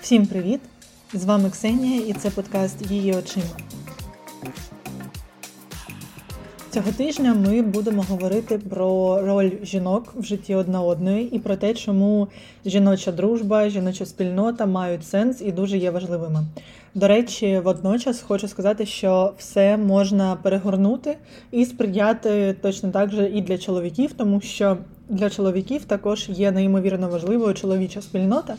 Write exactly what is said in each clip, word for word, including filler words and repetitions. Всім привіт! З вами Ксенія і це подкаст «Її очима». Цього тижня ми будемо говорити про роль жінок в житті одна одної і про те, чому жіноча дружба, жіноча спільнота мають сенс і дуже є важливими. До речі, водночас хочу сказати, що все можна перегорнути і сприяти точно так же і для чоловіків, тому що для чоловіків також є неймовірно важливою чоловіча спільнота,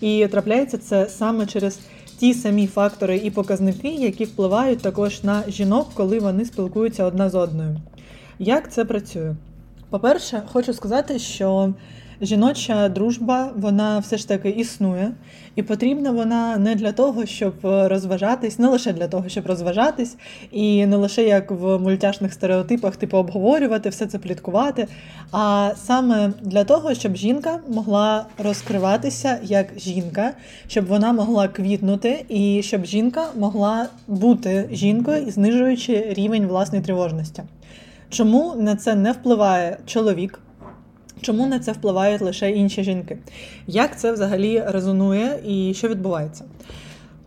і трапляється це саме через ті самі фактори і показники, які впливають також на жінок, коли вони спілкуються одна з одною. Як це працює? По-перше, хочу сказати, що жіноча дружба, вона все ж таки існує, і потрібна вона не для того, щоб розважатись, не лише для того, щоб розважатись, і не лише як в мультяшних стереотипах, типу обговорювати, все це пліткувати, а саме для того, щоб жінка могла розкриватися як жінка, щоб вона могла квітнути, і щоб жінка могла бути жінкою, знижуючи рівень власної тривожності. Чому на це не впливає чоловік? Чому на це впливають лише інші жінки? Як це взагалі резонує і що відбувається?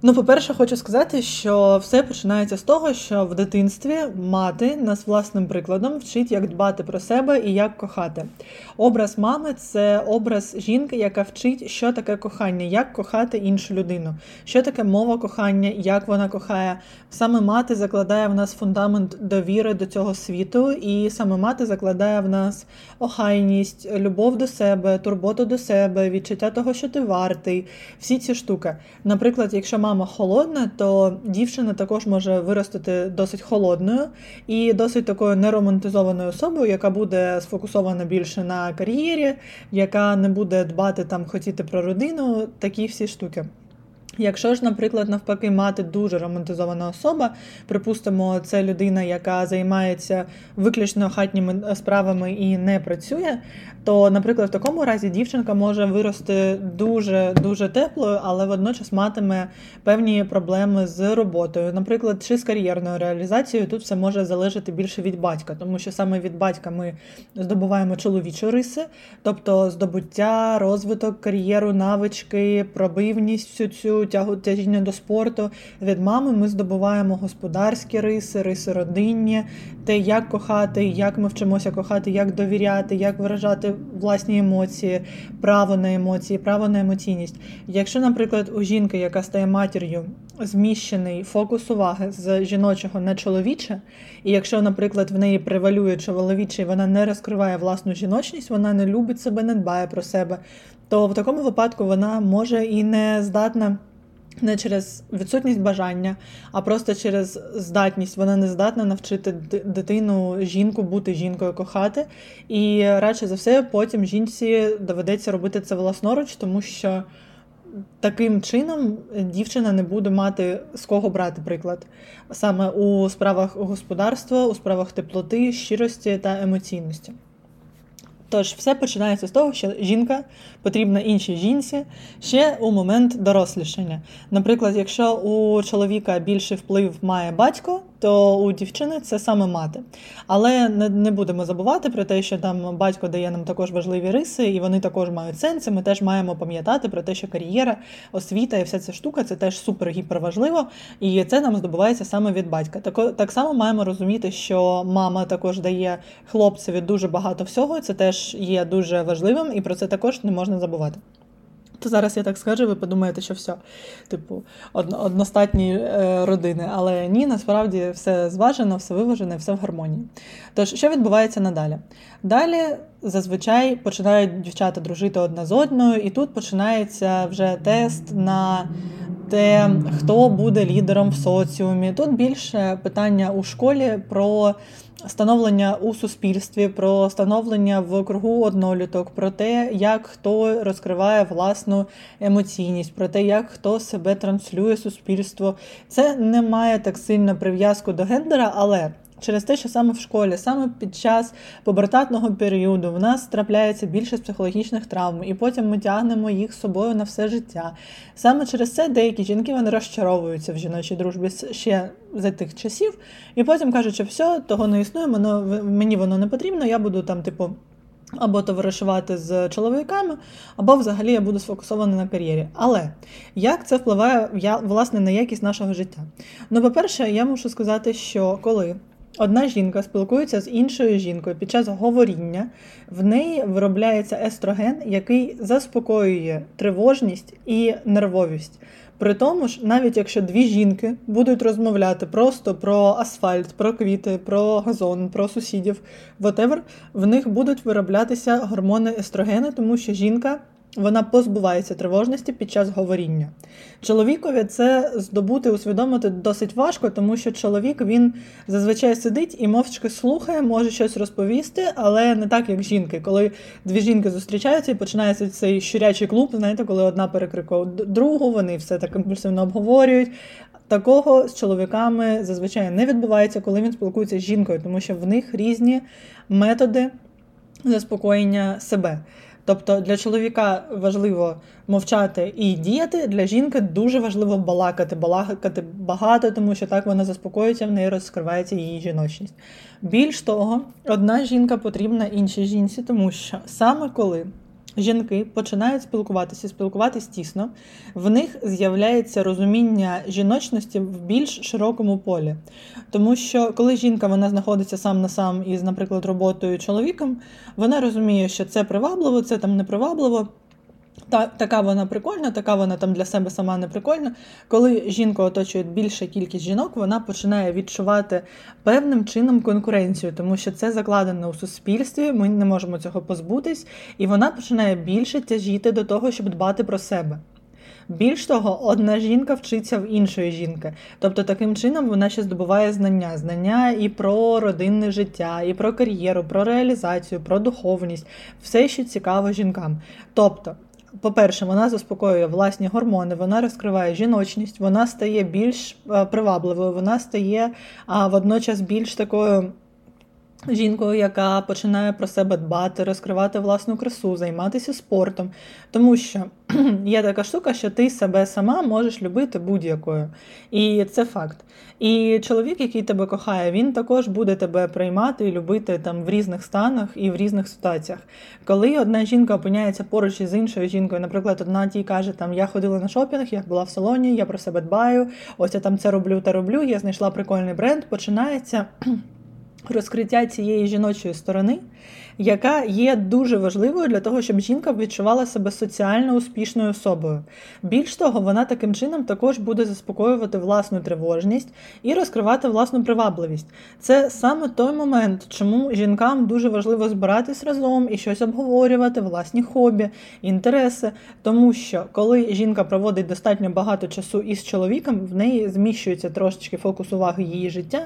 Ну, по-перше, хочу сказати, що все починається з того, що в дитинстві мати нас власним прикладом вчить, як дбати про себе і як кохати. Образ мами – це образ жінки, яка вчить, що таке кохання, як кохати іншу людину, що таке мова кохання, як вона кохає. Саме мати закладає в нас фундамент довіри до цього світу, і саме мати закладає в нас охайність, любов до себе, турботу до себе, відчуття того, що ти вартий, всі ці штуки. Наприклад, якщо мама холодна, то дівчина також може виростити досить холодною і досить такою неромантизованою особою, яка буде сфокусована більше на кар'єрі, яка не буде дбати там, хотіти про родину, такі всі штуки. Якщо ж, наприклад, навпаки, мати дуже романтизована особа, припустимо, це людина, яка займається виключно хатніми справами і не працює, то, наприклад, в такому разі дівчинка може вирости дуже-дуже теплою, але водночас матиме певні проблеми з роботою, наприклад, чи з кар'єрною реалізацією. Тут все може залежати більше від батька, тому що саме від батька ми здобуваємо чоловічі риси, тобто здобуття, розвиток, кар'єру, навички, пробивність всю цю, тягу, тяжіння до спорту. Від мами ми здобуваємо господарські риси, риси родинні, те, як кохати, як ми вчимося кохати, як довіряти, як виражати власні емоції, право на емоції, право на емоційність. Якщо, наприклад, у жінки, яка стає матір'ю, зміщений фокус уваги з жіночого на чоловіче, і якщо, наприклад, в неї превалює чоловічий, вона не розкриває власну жіночність, вона не любить себе, не дбає про себе, то в такому випадку вона може і не здатна не через відсутність бажання, а просто через здатність. Вона не здатна навчити дитину, жінку бути жінкою, кохати. І радше за все потім жінці доведеться робити це власноруч, тому що таким чином дівчина не буде мати з кого брати приклад. Саме у справах господарства, у справах теплоти, щирості та емоційності. Тож, все починається з того, що жінка потрібна іншій жінці ще у момент дорослішання. Наприклад, якщо у чоловіка більший вплив має батько, то у дівчини це саме мати. Але не будемо забувати про те, що там батько дає нам також важливі риси, і вони також мають сенс, і ми теж маємо пам'ятати про те, що кар'єра, освіта і вся ця штука – це теж супер-гіперважливо, і це нам здобувається саме від батька. Так, так само маємо розуміти, що мама також дає хлопцеві дуже багато всього, це теж є дуже важливим, і про це також не можна забувати. То зараз я так скажу, ви подумаєте, що все, типу, одностатні родини. Але ні, насправді все зважено, все виважено, все в гармонії. Тож, що відбувається надалі? Далі зазвичай починають дівчата дружити одна з одною, і тут починається вже тест на те, хто буде лідером в соціумі. Тут більше питання у школі про становлення у суспільстві, про становлення в кругу одноліток, про те, як хто розкриває власну емоційність, про те, як хто себе транслює суспільству. Це не має так сильно прив'язку до гендера, але через те, що саме в школі, саме під час пубертатного періоду в нас трапляється більшість психологічних травм, і потім ми тягнемо їх з собою на все життя. Саме через це деякі жінки, вони розчаровуються в жіночій дружбі ще за тих часів, і потім кажуть, що все, того не існує, мені воно не потрібно, я буду там, типу, або товаришувати з чоловіками, або взагалі я буду сфокусована на кар'єрі. Але як це впливає, я, власне, на якість нашого життя? Ну, по-перше, я мушу сказати, що коли одна жінка спілкується з іншою жінкою під час говоріння, в неї виробляється естроген, який заспокоює тривожність і нервовість. При тому ж, навіть якщо дві жінки будуть розмовляти просто про асфальт, про квіти, про газон, про сусідів, whatever, в них будуть вироблятися гормони естрогену, тому що жінка, вона позбувається тривожності під час говоріння. Чоловікові це здобути, усвідомити досить важко, тому що чоловік, він зазвичай сидить і мовчки слухає, може щось розповісти, але не так, як жінки. Коли дві жінки зустрічаються і починається цей щурячий клуб, знаєте, коли одна перекрикує другу, вони все так імпульсивно обговорюють. Такого з чоловіками зазвичай не відбувається, коли він спілкується з жінкою, тому що в них різні методи заспокоєння себе. Тобто для чоловіка важливо мовчати і діяти, для жінки дуже важливо балакати, балакати багато, тому що так вона заспокоюється, в неї розкривається її жіночність. Більш того, одна жінка потрібна іншій жінці, тому що саме коли жінки починають спілкуватися, спілкуватись тісно, в них з'являється розуміння жіночності в більш широкому полі. Тому що коли жінка, вона знаходиться сам на сам із, наприклад, роботою чоловіком, вона розуміє, що це привабливо, це там непривабливо, та, така вона прикольна, така вона там для себе сама не прикольна. Коли жінку оточує більша кількість жінок, вона починає відчувати певним чином конкуренцію, тому що це закладено у суспільстві, ми не можемо цього позбутись, і вона починає більше тяжіти до того, щоб дбати про себе. Більш того, одна жінка вчиться в іншої жінки. Тобто таким чином вона ще здобуває знання. Знання і про родинне життя, і про кар'єру, про реалізацію, про духовність. Все, що цікаво жінкам. Тобто, по-перше, вона заспокоює власні гормони, вона розкриває жіночність, вона стає більш привабливою, вона стає а, водночас більш такою жінкою, яка починає про себе дбати, розкривати власну красу, займатися спортом. Тому що є така штука, що ти себе сама можеш любити будь-якою. І це факт. І чоловік, який тебе кохає, він також буде тебе приймати і любити там в різних станах і в різних ситуаціях. Коли одна жінка опиняється поруч із іншою жінкою, наприклад, одна тій каже, там, я ходила на шопінг, я була в салоні, я про себе дбаю, ось я там це роблю та роблю, я знайшла прикольний бренд, починається розкриття цієї жіночої сторони, яка є дуже важливою для того, щоб жінка відчувала себе соціально успішною особою. Більш того, вона таким чином також буде заспокоювати власну тривожність і розкривати власну привабливість. Це саме той момент, чому жінкам дуже важливо збиратись разом і щось обговорювати, власні хобі, інтереси. Тому що, коли жінка проводить достатньо багато часу із чоловіком, в неї зміщується трошечки фокус уваги її життя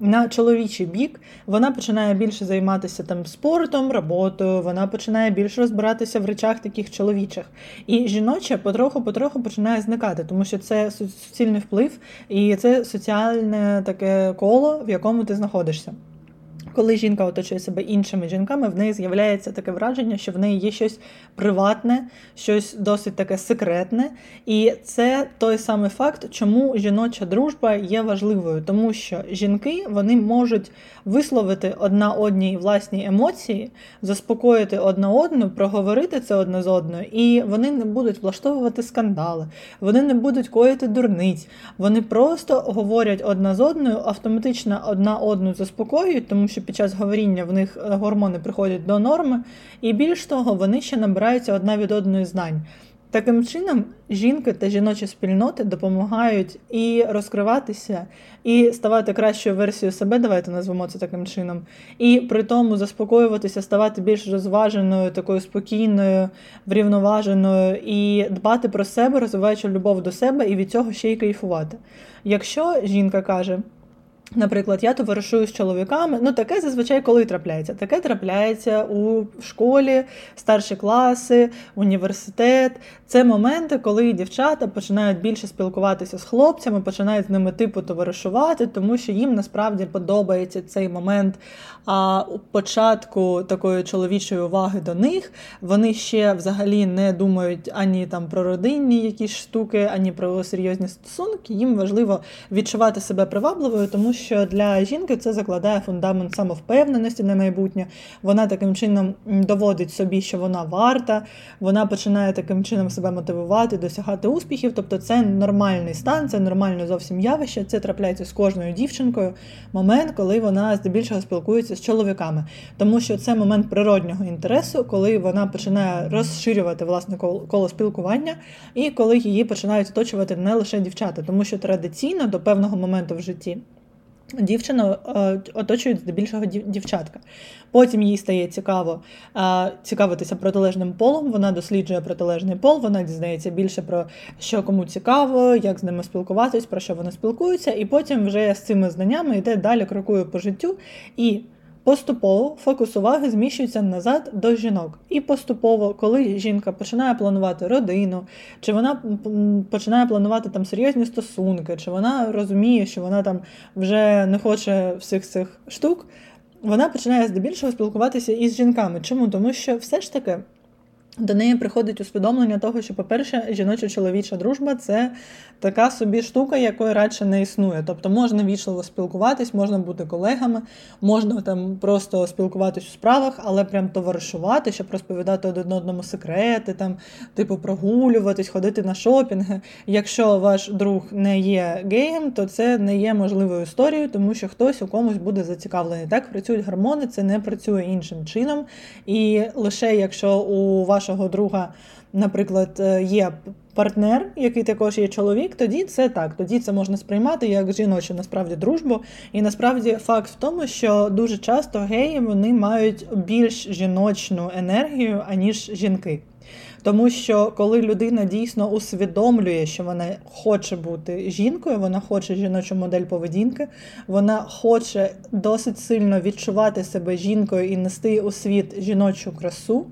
на чоловічий бік, вона починає більше займатися там спортом, роботою, вона починає більше розбиратися в речах таких чоловічих. І жіноче потроху-потроху починає зникати, тому що це суцільний вплив і це соціальне таке коло, в якому ти знаходишся. Коли жінка оточує себе іншими жінками, в неї з'являється таке враження, що в неї є щось приватне, щось досить таке секретне. І це той самий факт, чому жіноча дружба є важливою. Тому що жінки, вони можуть висловити одна одній власні емоції, заспокоїти одна одну, проговорити це одне з одною. І вони не будуть влаштовувати скандали, вони не будуть коїти дурниць. Вони просто говорять одна з одною, автоматично одна одну заспокоюють, тому що під час говоріння в них гормони приходять до норми, і більш того, вони ще набираються одна від одної знань. Таким чином, жінки та жіночі спільноти допомагають і розкриватися, і ставати кращою версією себе, давайте назвемо це таким чином, і при тому заспокоюватися, ставати більш розваженою, такою спокійною, врівноваженою, і дбати про себе, розвиваючи любов до себе, і від цього ще й кайфувати. Якщо жінка каже, наприклад, я товаришую з чоловіками, ну таке зазвичай коли трапляється? Таке трапляється у школі, старші класи, університет. Це моменти, коли дівчата починають більше спілкуватися з хлопцями, починають з ними типу товаришувати, тому що їм насправді подобається цей момент а, початку такої чоловічої уваги до них. Вони ще взагалі не думають ані там про родинні якісь штуки, ані про серйозні стосунки. Їм важливо відчувати себе привабливою, тому що що для жінки це закладає фундамент самовпевненості на майбутнє. Вона таким чином доводить собі, що вона варта, вона починає таким чином себе мотивувати, досягати успіхів. Тобто це нормальний стан, це нормальне зовсім явище, це трапляється з кожною дівчинкою, момент, коли вона здебільшого спілкується з чоловіками. Тому що це момент природнього інтересу, коли вона починає розширювати власне коло спілкування і коли її починають оточувати не лише дівчата, тому що традиційно до певного моменту в житті дівчину оточують здебільшого дівчатка. Потім їй стає цікаво цікавитися протилежним полом, вона досліджує протилежний пол, вона дізнається більше про що кому цікаво, як з ними спілкуватись, про що вони спілкуються, і потім вже з цими знаннями йде далі, крокує по життю і поступово фокус уваги зміщується назад до жінок. І поступово, коли жінка починає планувати родину, чи вона починає планувати там серйозні стосунки, чи вона розуміє, що вона там вже не хоче всіх цих штук, вона починає здебільшого спілкуватися із жінками. Чому? Тому що все ж таки до неї приходить усвідомлення того, що, по-перше, жіночо-чоловіча дружба – це така собі штука, якої радше не існує. Тобто можна вічливо спілкуватись, можна бути колегами, можна там просто спілкуватись у справах, але прям товаришувати, щоб розповідати один одному секрети, там, типу прогулюватись, ходити на шопінги. Якщо ваш друг не є геєм, то це не є можливою історією, тому що хтось у комусь буде зацікавлений. Так працюють гормони, це не працює іншим чином. І лише якщо у ваш вашого друга, наприклад, є партнер, який також є чоловік, тоді це так, тоді це можна сприймати як жіночу, насправді, дружбу. І насправді факт в тому, що дуже часто геї, вони мають більш жіночну енергію, аніж жінки. Тому що коли людина дійсно усвідомлює, що вона хоче бути жінкою, вона хоче жіночу модель поведінки, вона хоче досить сильно відчувати себе жінкою і нести у світ жіночу красу,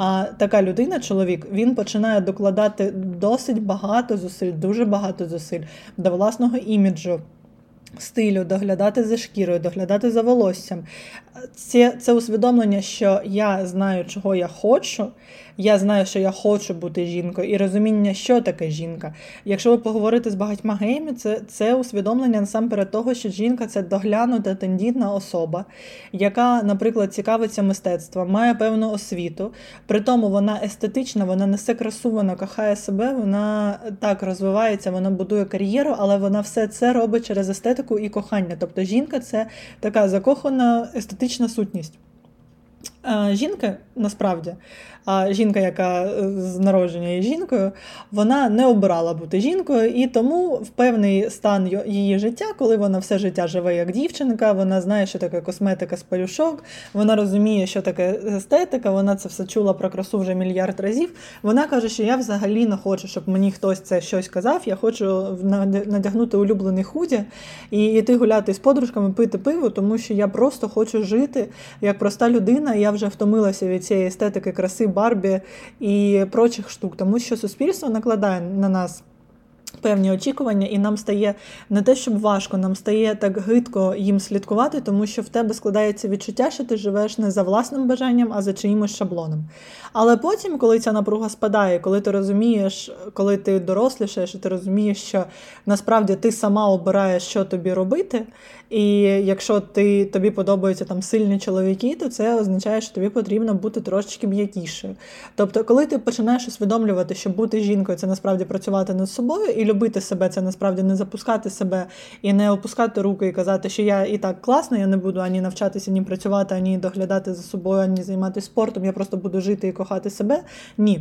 а така людина, чоловік, він починає докладати досить багато зусиль, дуже багато зусиль до власного іміджу, стилю, доглядати за шкірою, доглядати за волоссям. Це, це усвідомлення, що я знаю, чого я хочу, я знаю, що я хочу бути жінкою, і розуміння, що таке жінка. Якщо ви поговорите з багатьма геями, це, це усвідомлення насамперед того, що жінка – це доглянута, тендітна особа, яка, наприклад, цікавиться мистецтвом, має певну освіту, при тому вона естетична, вона несе красу, вона кохає себе, вона так розвивається, вона будує кар'єру, але вона все це робить через естетику і кохання. Тобто жінка – це така закохана естетична сутність. Жінка, насправді, жінка, яка з народження є жінкою, вона не обирала бути жінкою, і тому в певний стан її життя, коли вона все життя живе як дівчинка, вона знає, що таке косметика з пелюшок, вона розуміє, що таке естетика, вона це все чула про красу вже мільярд разів, вона каже, що я взагалі не хочу, щоб мені хтось це щось казав, я хочу надягнути улюблений худі і йти гуляти з подружками, пити пиво, тому що я просто хочу жити як проста людина, я вже втомилася від цієї естетики краси Барбі і прочих штук, тому що суспільство накладає на нас певні очікування, і нам стає не те, щоб важко, нам стає так гидко їм слідкувати, тому що в тебе складається відчуття, що ти живеш не за власним бажанням, а за чиїмось шаблоном. Але потім, коли ця напруга спадає, коли ти розумієш, коли ти дорослішаєш, і ти розумієш, що насправді ти сама обираєш, що тобі робити, і якщо ти, тобі подобаються там сильні чоловіки, то це означає, що тобі потрібно бути трошечки м'якішою. Тобто, коли ти починаєш усвідомлювати, що бути жінкою – це насправді працювати над собою, і любити себе – це насправді не запускати себе і не опускати руки і казати, що я і так класна, я не буду ані навчатися, ані працювати, ані доглядати за собою, ані займатися спортом, я просто буду жити і кохати себе. Ні.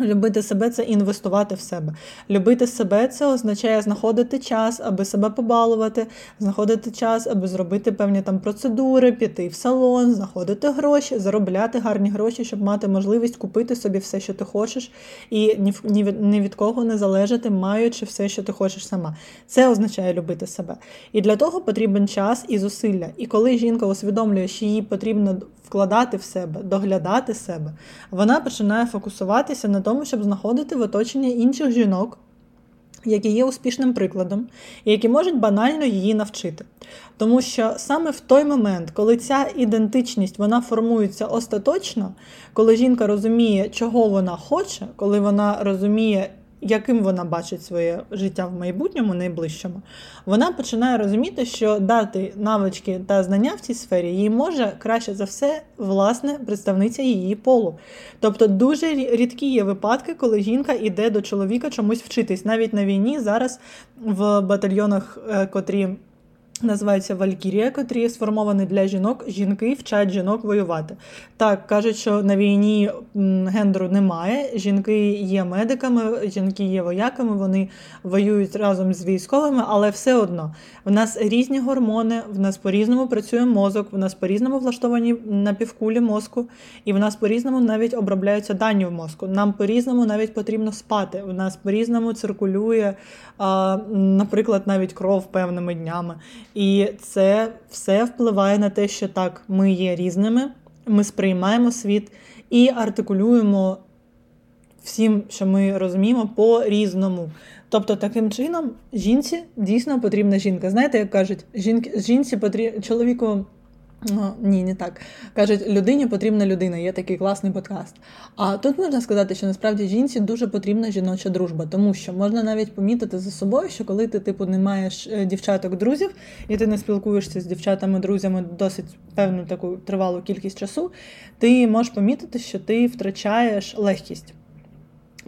Любити себе – це інвестувати в себе. Любити себе – це означає знаходити час, аби себе побалувати, знаходити час, аби зробити певні там процедури, піти в салон, знаходити гроші, заробляти гарні гроші, щоб мати можливість купити собі все, що ти хочеш, і ні, ні, ні від кого не залежати, маючи все, що ти хочеш сама. Це означає любити себе. І для того потрібен час і зусилля. І коли жінка усвідомлює, що їй потрібно вкладати в себе, доглядати себе, вона починає фокусуватися на тому, щоб знаходити в оточенні інших жінок, які є успішним прикладом, і які можуть банально її навчити. Тому що саме в той момент, коли ця ідентичність, вона формується остаточно, коли жінка розуміє, чого вона хоче, коли вона розуміє, яким вона бачить своє життя в майбутньому, найближчому, вона починає розуміти, що дати навички та знання в цій сфері їй може краще за все, власне, представниця її полу. Тобто дуже рідкі є випадки, коли жінка іде до чоловіка чомусь вчитись. Навіть на війні зараз в батальйонах, котрі називаються Валькірія, котрі сформовані для жінок, жінки вчать жінок воювати. Так, кажуть, що на війні гендеру немає, жінки є медиками, жінки є вояками, вони воюють разом з військовими, але все одно. В нас різні гормони, в нас по-різному працює мозок, в нас по-різному влаштовані напівкулі мозку, і в нас по-різному навіть обробляються дані в мозку. Нам по-різному навіть потрібно спати, в нас по-різному циркулює, а, наприклад, навіть кров певними днями. І це все впливає на те, що так, ми є різними, ми сприймаємо світ і артикулюємо всім, що ми розуміємо, по-різному. Тобто, таким чином, жінці дійсно потрібна жінка. Знаєте, як кажуть, жінки, жінці потрібно, чоловіку... Ну, ні, не так. Кажуть, людині потрібна людина, є такий класний подкаст. А тут можна сказати, що насправді жінці дуже потрібна жіноча дружба, тому що можна навіть помітити за собою, що коли ти, типу, не маєш дівчаток-друзів, і ти не спілкуєшся з дівчатами-друзями досить певну таку тривалу кількість часу, ти можеш помітити, що ти втрачаєш легкість.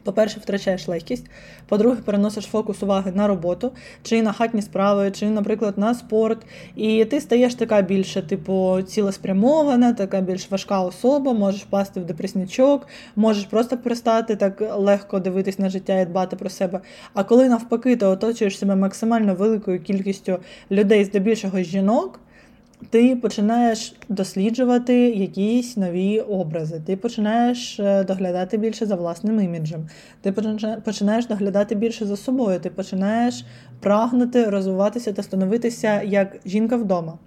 По-перше, втрачаєш легкість, по-друге, переносиш фокус уваги на роботу, чи на хатні справи, чи, наприклад, на спорт, і ти стаєш така більше, типу, цілеспрямована, така більш важка особа, можеш впасти в депреснячок, можеш просто перестати так легко дивитись на життя і дбати про себе. А коли навпаки ти оточуєш себе максимально великою кількістю людей, здебільшого жінок, ти починаєш досліджувати якісь нові образи, ти починаєш доглядати більше за власним іміджем, ти починаєш доглядати більше за собою, ти починаєш прагнути розвиватися та становитися як жінка вдома.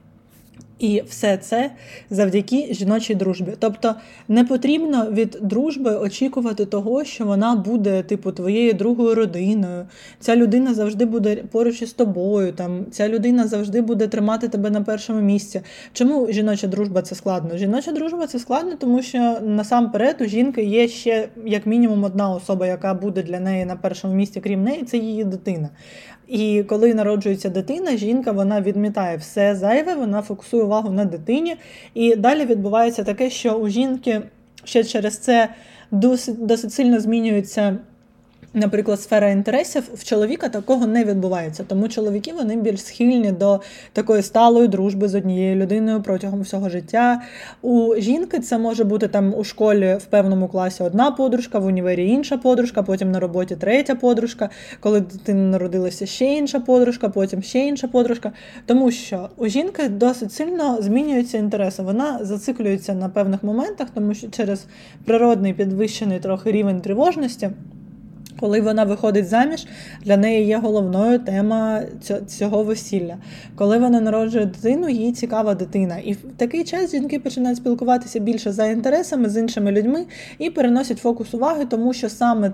І все це завдяки жіночій дружбі. Тобто не потрібно від дружби очікувати того, що вона буде, типу, твоєю другою родиною. Ця людина завжди буде поруч із тобою, там, ця людина завжди буде тримати тебе на першому місці. Чому жіноча дружба – це складно? Жіноча дружба – це складно, тому що насамперед у жінки є ще як мінімум одна особа, яка буде для неї на першому місці, крім неї, це її дитина. І коли народжується дитина, жінка, вона відмітає все зайве, вона фокусує увагу на дитині. І далі відбувається таке, що у жінки ще через це досить, досить сильно змінюється, наприклад, сфера інтересів. В чоловіка такого не відбувається. Тому чоловіки, вони більш схильні до такої сталої дружби з однією людиною протягом всього життя. У жінки це може бути там у школі в певному класі одна подружка, в універі інша подружка, потім на роботі третя подружка, коли дитина народилася ще інша подружка, потім ще інша подружка. Тому що у жінки досить сильно змінюються інтереси. Вона зациклюється на певних моментах, тому що через природний підвищений трохи рівень тривожності, коли вона виходить заміж, для неї є головною тема цього весілля. Коли вона народжує дитину, їй цікава дитина. І в такий час жінки починають спілкуватися більше за інтересами з іншими людьми і переносять фокус уваги, тому що саме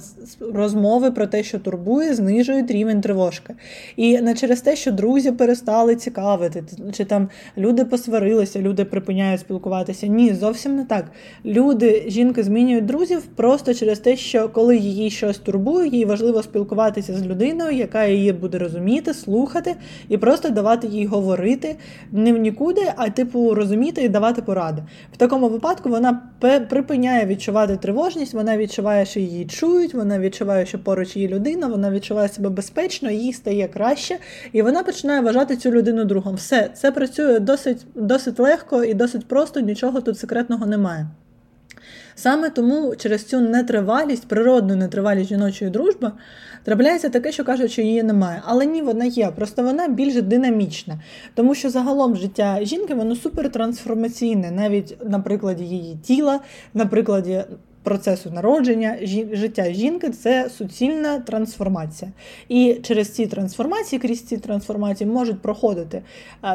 розмови про те, що турбує, знижують рівень тривожки. І не через те, що друзі перестали цікавити, чи там люди посварилися, люди припиняють спілкуватися. Ні, зовсім не так. Люди, жінки змінюють друзів просто через те, що коли її щось турбує, їй важливо спілкуватися з людиною, яка її буде розуміти, слухати і просто давати їй говорити не в нікуди, а типу розуміти і давати поради. В такому випадку вона припиняє відчувати тривожність, вона відчуває, що її чують, вона відчуває, що поруч її людина, вона відчуває себе безпечно, їй стає краще, і вона починає вважати цю людину другом. Все, це працює досить, досить легко і досить просто, нічого тут секретного немає. Саме тому через цю нетривалість, природну нетривалість жіночої дружби, трапляється таке, що кажуть, що її немає. Але ні, вона є, просто вона більш динамічна. Тому що загалом життя жінки, воно супертрансформаційне, навіть на прикладі її тіла, на прикладі процесу народження, життя жінки – це суцільна трансформація. І через ці трансформації, крізь ці трансформації можуть проходити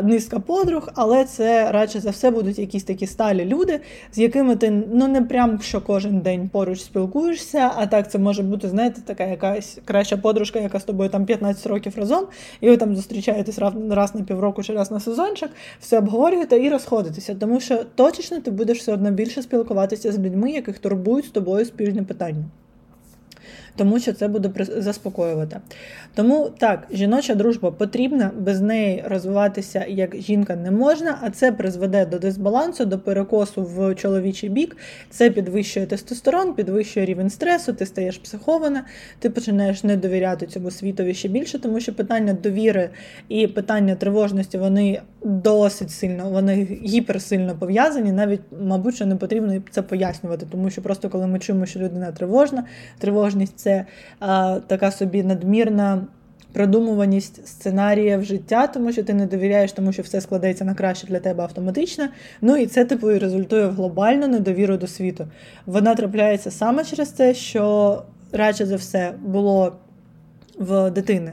низка подруг, але це радше за все будуть якісь такі сталі люди, з якими ти, ну, не прям що кожен день поруч спілкуєшся, а так це може бути, знаєте, така якась краща подружка, яка з тобою там п'ятнадцять років разом, і ви там зустрічаєтесь раз на півроку чи раз на сезончик, все обговорюєте і розходитеся, тому що точечно ти будеш все одно більше спілкуватися з людьми, яких турбує з тобою спільне питання. тому що це буде заспокоювати. Тому так, жіноча дружба потрібна, без неї розвиватися як жінка не можна, а це призведе до дисбалансу, до перекосу в чоловічий бік, це підвищує тестостерон, підвищує рівень стресу, ти стаєш психована, ти починаєш не довіряти цьому світові ще більше, тому що питання довіри і питання тривожності, вони досить сильно, вони гіперсильно пов'язані, навіть, мабуть, що не потрібно це пояснювати, тому що просто коли ми чуємо, що людина тривожна, тривожність – це а, така собі надмірна продумуваність сценаріїв життя, тому що ти не довіряєш, тому що все складається на краще для тебе автоматично. Ну і це, типу, і результує в глобальну недовіру до світу. Вона трапляється саме через те, що, радше за все, було в дитини.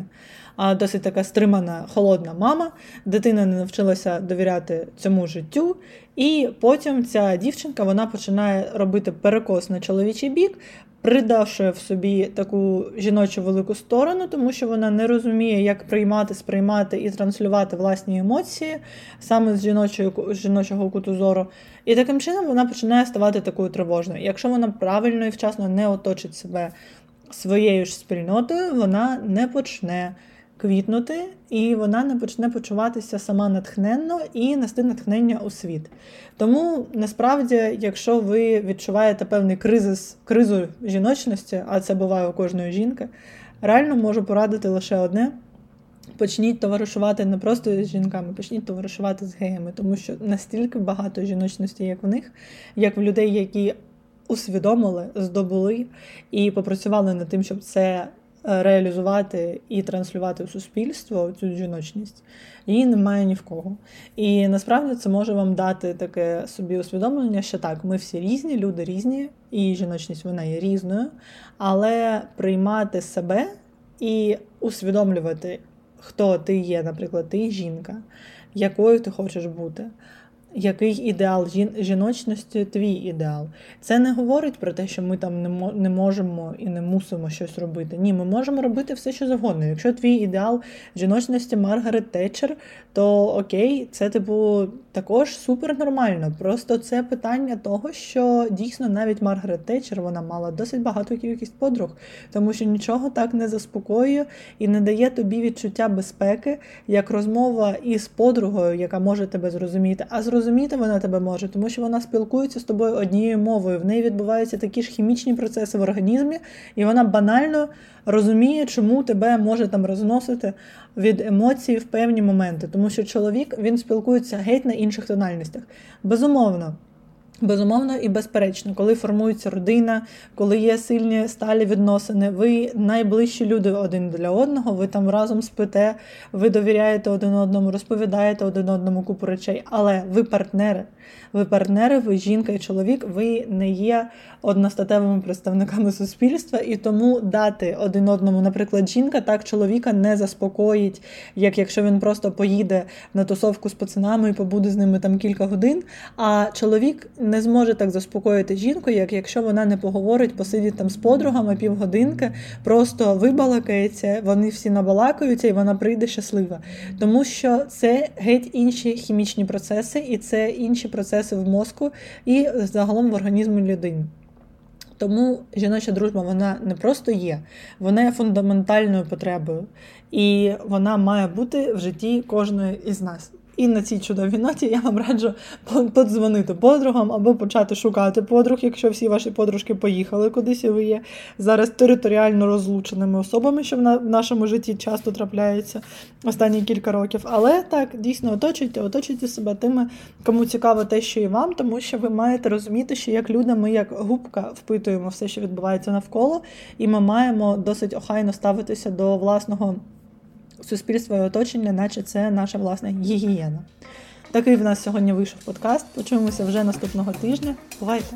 А досить така стримана, холодна мама, дитина не навчилася довіряти цьому життю, і потім ця дівчинка, вона починає робити перекос на чоловічий бік, придавши в собі таку жіночу велику сторону, тому що вона не розуміє, як приймати, сприймати і транслювати власні емоції саме з жіночого, з жіночого куту зору. І таким чином вона починає ставати такою тривожною. Якщо вона правильно і вчасно не оточить себе своєю ж спільнотою, вона не почне квітнути, і вона не почне почуватися сама натхненно і нести натхнення у світ. Тому, насправді, якщо ви відчуваєте певний кризис, кризу жіночності, а це буває у кожної жінки, реально можу порадити лише одне – почніть товаришувати не просто з жінками, почніть товаришувати з геями, тому що настільки багато жіночності, як в них, як в людей, які усвідомили, здобули і попрацювали над тим, щоб це реалізувати і транслювати у суспільство цю жіночність, її немає ні в кого. І насправді це може вам дати таке собі усвідомлення, що так, ми всі різні, люди різні, і жіночність вона є різною, але приймати себе і усвідомлювати, хто ти є, наприклад, ти жінка, якою ти хочеш бути, який ідеал жін... жіночності, твій ідеал. Це не говорить про те, що ми там не, мо... не можемо і не мусимо щось робити. Ні, ми можемо робити все, що завгодно. Якщо твій ідеал жіночності Маргарет Тетчер, то окей, це, типу, також супер нормально. Просто це питання того, що дійсно навіть Маргарет Тетчер, вона мала досить багато кількість подруг, тому що нічого так не заспокоює і не дає тобі відчуття безпеки, як розмова із подругою, яка може тебе зрозуміти, а зрозуміти Розуміти вона тебе може, тому що вона спілкується з тобою однією мовою, в неї відбуваються такі ж хімічні процеси в організмі, і вона банально розуміє, чому тебе може там розносити від емоцій в певні моменти, тому що чоловік, він спілкується геть на інших тональностях. Безумовно. Безумовно і безперечно, коли формується родина, коли є сильні сталі відносини, ви найближчі люди один для одного, ви там разом спите, ви довіряєте один одному, розповідаєте один одному купу речей, але ви партнери. Ви партнери, ви жінка і чоловік, ви не є одностатевими представниками суспільства, і тому дати один одному, наприклад, жінка так чоловіка не заспокоїть, як якщо він просто поїде на тусовку з пацанами і побуде з ними там кілька годин, а чоловік не зможе так заспокоїти жінку, як якщо вона не поговорить, посидить там з подругами півгодинки, просто вибалакається, вони всі набалакаються і вона прийде щаслива. Тому що це геть інші хімічні процеси і це інші процеси в мозку і загалом в організмі людини. Тому жіноча дружба, вона не просто є, вона є фундаментальною потребою і вона має бути в житті кожної із нас. І на цій чудовій ноті я вам раджу подзвонити подругам або почати шукати подруг, якщо всі ваші подружки поїхали кудись і ви є зараз територіально розлученими особами, що в нашому житті часто трапляється останні кілька років. Але так, дійсно оточуйте, оточуйте себе тими, кому цікаво те, що і вам, тому що ви маєте розуміти, що як люди ми як губка впитуємо все, що відбувається навколо, і ми маємо досить охайно ставитися до власного суспільство і оточення, наче це наша власна гігієна. Такий в нас сьогодні вийшов подкаст. Почуємося вже наступного тижня. Бувайте!